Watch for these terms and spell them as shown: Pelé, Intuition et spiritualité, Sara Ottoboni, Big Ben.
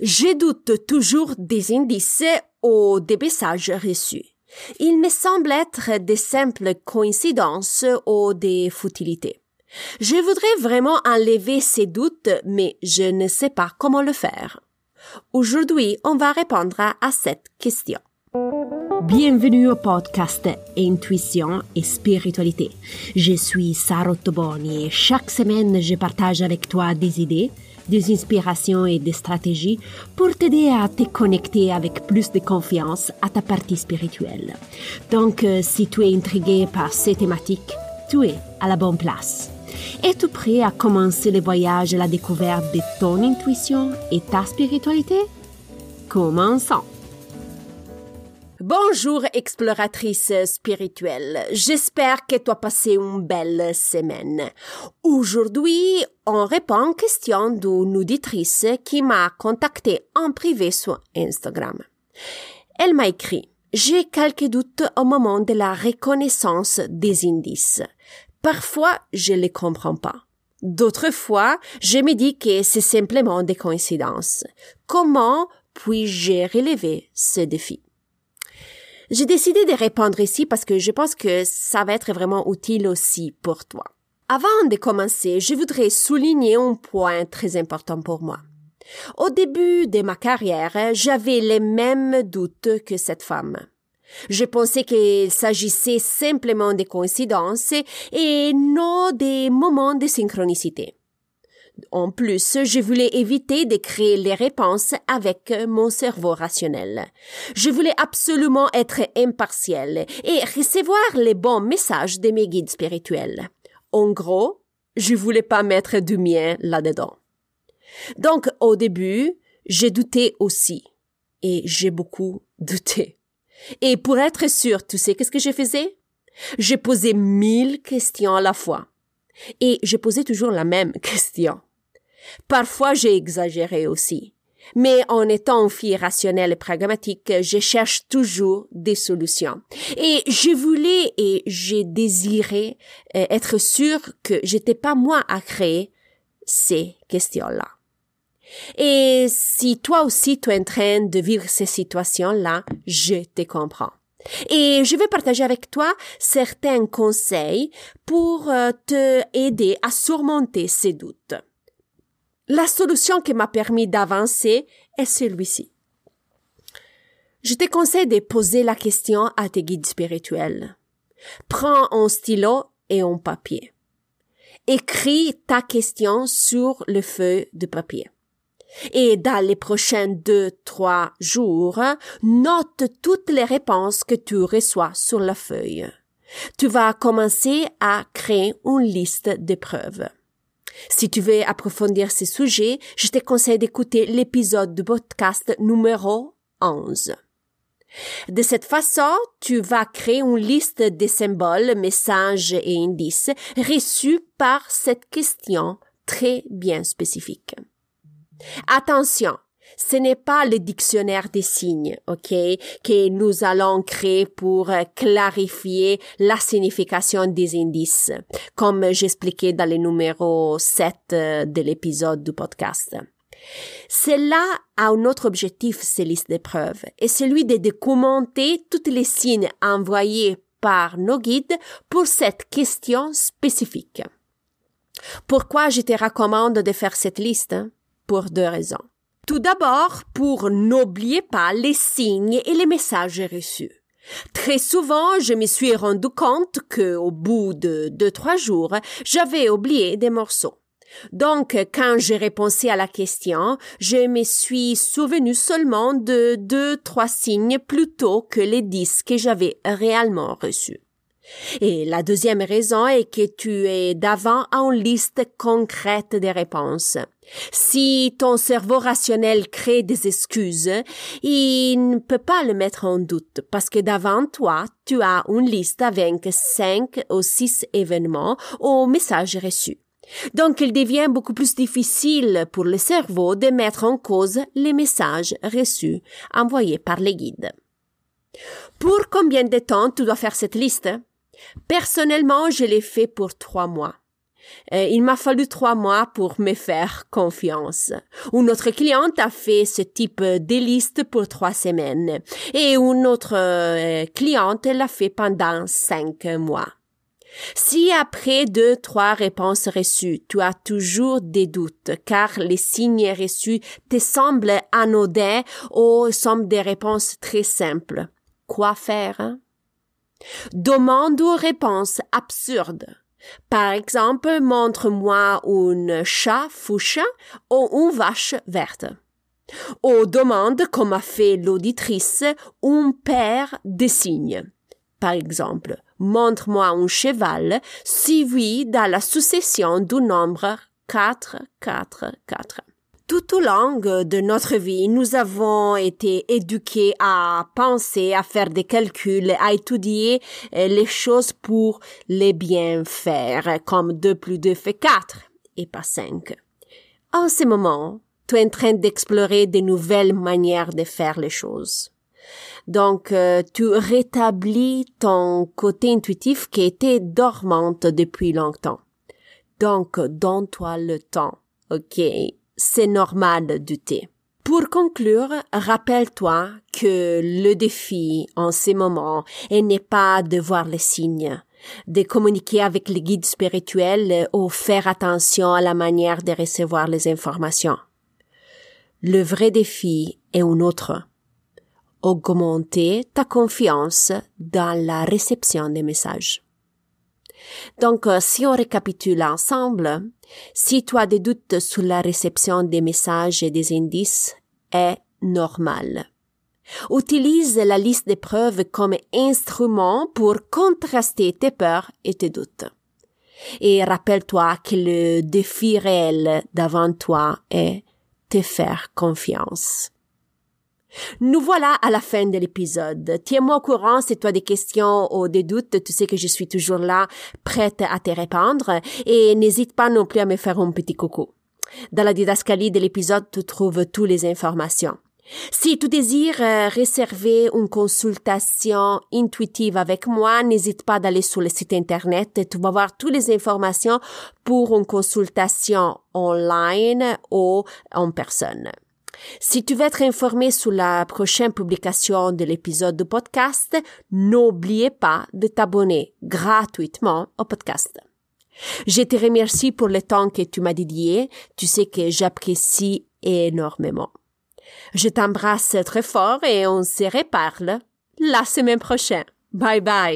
Je doute toujours des indices ou des messages reçus. Il me semble être des simples coïncidences ou des futilités. Je voudrais vraiment enlever ces doutes, mais je ne sais pas comment le faire. Aujourd'hui, on va répondre à cette question. Bienvenue au podcast Intuition et spiritualité. Je suis Sara Ottoboni et chaque semaine, je partage avec toi des idées, des inspirations et des stratégies pour t'aider à te connecter avec plus de confiance à ta partie spirituelle. Donc, si tu es intrigué par ces thématiques, tu es à la bonne place. Es-tu prêt à commencer le voyage à la découverte de ton intuition et ta spiritualité? Commençons! Bonjour exploratrice spirituelle, j'espère que tu as passé une belle semaine. Aujourd'hui, on répond aux questions d'une auditrice qui m'a contactée en privé sur Instagram. Elle m'a écrit « J'ai quelques doutes au moment de la reconnaissance des indices. Parfois, je ne les comprends pas. D'autres fois, je me dis que c'est simplement des coïncidences. Comment puis-je relever ce défi ?» J'ai décidé de répondre ici parce que je pense que ça va être vraiment utile aussi pour toi. Avant de commencer, je voudrais souligner un point très important pour moi. Au début de ma carrière, j'avais les mêmes doutes que cette femme. Je pensais qu'il s'agissait simplement de coïncidences et non des moments de synchronicité. En plus, je voulais éviter de créer les réponses avec mon cerveau rationnel. Je voulais absolument être impartielle et recevoir les bons messages de mes guides spirituels. En gros, je voulais pas mettre du mien là-dedans. Donc, au début, j'ai douté aussi. Et j'ai beaucoup douté. Et pour être sûre, tu sais qu'est-ce que je faisais? Je posais 1000 questions à la fois. Et je posais toujours la même question. Parfois, j'ai exagéré aussi. Mais en étant une fille rationnelle et pragmatique, je cherche toujours des solutions. Et je voulais et je désirais être sûre que j'étais pas moi à créer ces questions-là. Et si toi aussi tu es en train de vivre ces situations-là, je te comprends. Et je vais partager avec toi certains conseils pour te aider à surmonter ces doutes. La solution qui m'a permis d'avancer est celui-ci. Je te conseille de poser la question à tes guides spirituels. Prends un stylo et un papier. Écris ta question sur le feuille de papier. Et dans les prochains 2-3 jours, note toutes les réponses que tu reçois sur la feuille. Tu vas commencer à créer une liste de preuves. Si tu veux approfondir ce sujet, je te conseille d'écouter l'épisode du podcast numéro 11. De cette façon, tu vas créer une liste de symboles, messages et indices reçus par cette question très bien spécifique. Attention, ce n'est pas le dictionnaire des signes, ok, que nous allons créer pour clarifier la signification des indices, comme j'expliquais dans le numéro 7 de l'épisode du podcast. Cela a un autre objectif, ces listes de preuves, et celui de documenter tous les signes envoyés par nos guides pour cette question spécifique. Pourquoi je te recommande de faire cette liste? Pour 2 raisons. Tout d'abord, pour n'oublier pas les signes et les messages reçus. Très souvent, je me suis rendu compte qu'au bout de 2-3 jours, j'avais oublié des morceaux. Donc, quand j'ai répondu à la question, je me suis souvenu seulement de 2-3 signes plutôt que les 10 que j'avais réellement reçus. Et la deuxième raison est que tu es d'avant en liste concrète des réponses. Si ton cerveau rationnel crée des excuses, il ne peut pas le mettre en doute parce que d'avant toi, tu as une liste avec 5 ou 6 événements ou messages reçus. Donc, il devient beaucoup plus difficile pour le cerveau de mettre en cause les messages reçus envoyés par les guides. Pour combien de temps tu dois faire cette liste ? Personnellement, je l'ai fait pour 3 mois. Il m'a fallu 3 mois pour me faire confiance. Une autre cliente a fait ce type de liste pour 3 semaines et une autre cliente l'a fait pendant 5 mois. Si après 2-3 réponses reçues, tu as toujours des doutes car les signes reçus te semblent anodins ou sont des réponses très simples, quoi faire? Demande aux réponses absurdes. Par exemple, montre-moi un chat fuchsia ou une vache verte. Ou demande, comme a fait l'auditrice, une paire de signes. Par exemple, montre-moi un cheval suivi dans la succession du nombre 4, 4, 4. Tout au long de notre vie, nous avons été éduqués à penser, à faire des calculs, à étudier les choses pour les bien faire, comme 2 plus 2 fait 4 et pas 5. En ce moment, tu es en train d'explorer de nouvelles manières de faire les choses. Donc, tu rétablis ton côté intuitif qui était dormante depuis longtemps. Donc, donne-toi le temps, ok? C'est normal de douter. Pour conclure, rappelle-toi que le défi en ce moment n'est pas de voir les signes, de communiquer avec les guides spirituels ou faire attention à la manière de recevoir les informations. Le vrai défi est un autre. Augmenter ta confiance dans la réception des messages. Donc, si on récapitule ensemble, si tu as des doutes sur la réception des messages et des indices, est normal. Utilise la liste des preuves comme instrument pour contraster tes peurs et tes doutes. Et rappelle-toi que le défi réel devant toi est te faire confiance. Nous voilà à la fin de l'épisode. Tiens-moi au courant si tu as des questions ou des doutes. Tu sais que je suis toujours là, prête à te répondre. Et n'hésite pas non plus à me faire un petit coucou. Dans la didascalie de l'épisode, tu trouves toutes les informations. Si tu désires réserver une consultation intuitive avec moi, n'hésite pas d'aller sur le site internet et tu vas voir toutes les informations pour une consultation online ou en personne. Si tu veux être informé sur la prochaine publication de l'épisode de podcast, n'oublie pas de t'abonner gratuitement au podcast. Je te remercie pour le temps que tu m'as dédié. Tu sais que j'apprécie énormément. Je t'embrasse très fort et on se reparle la semaine prochaine. Bye bye!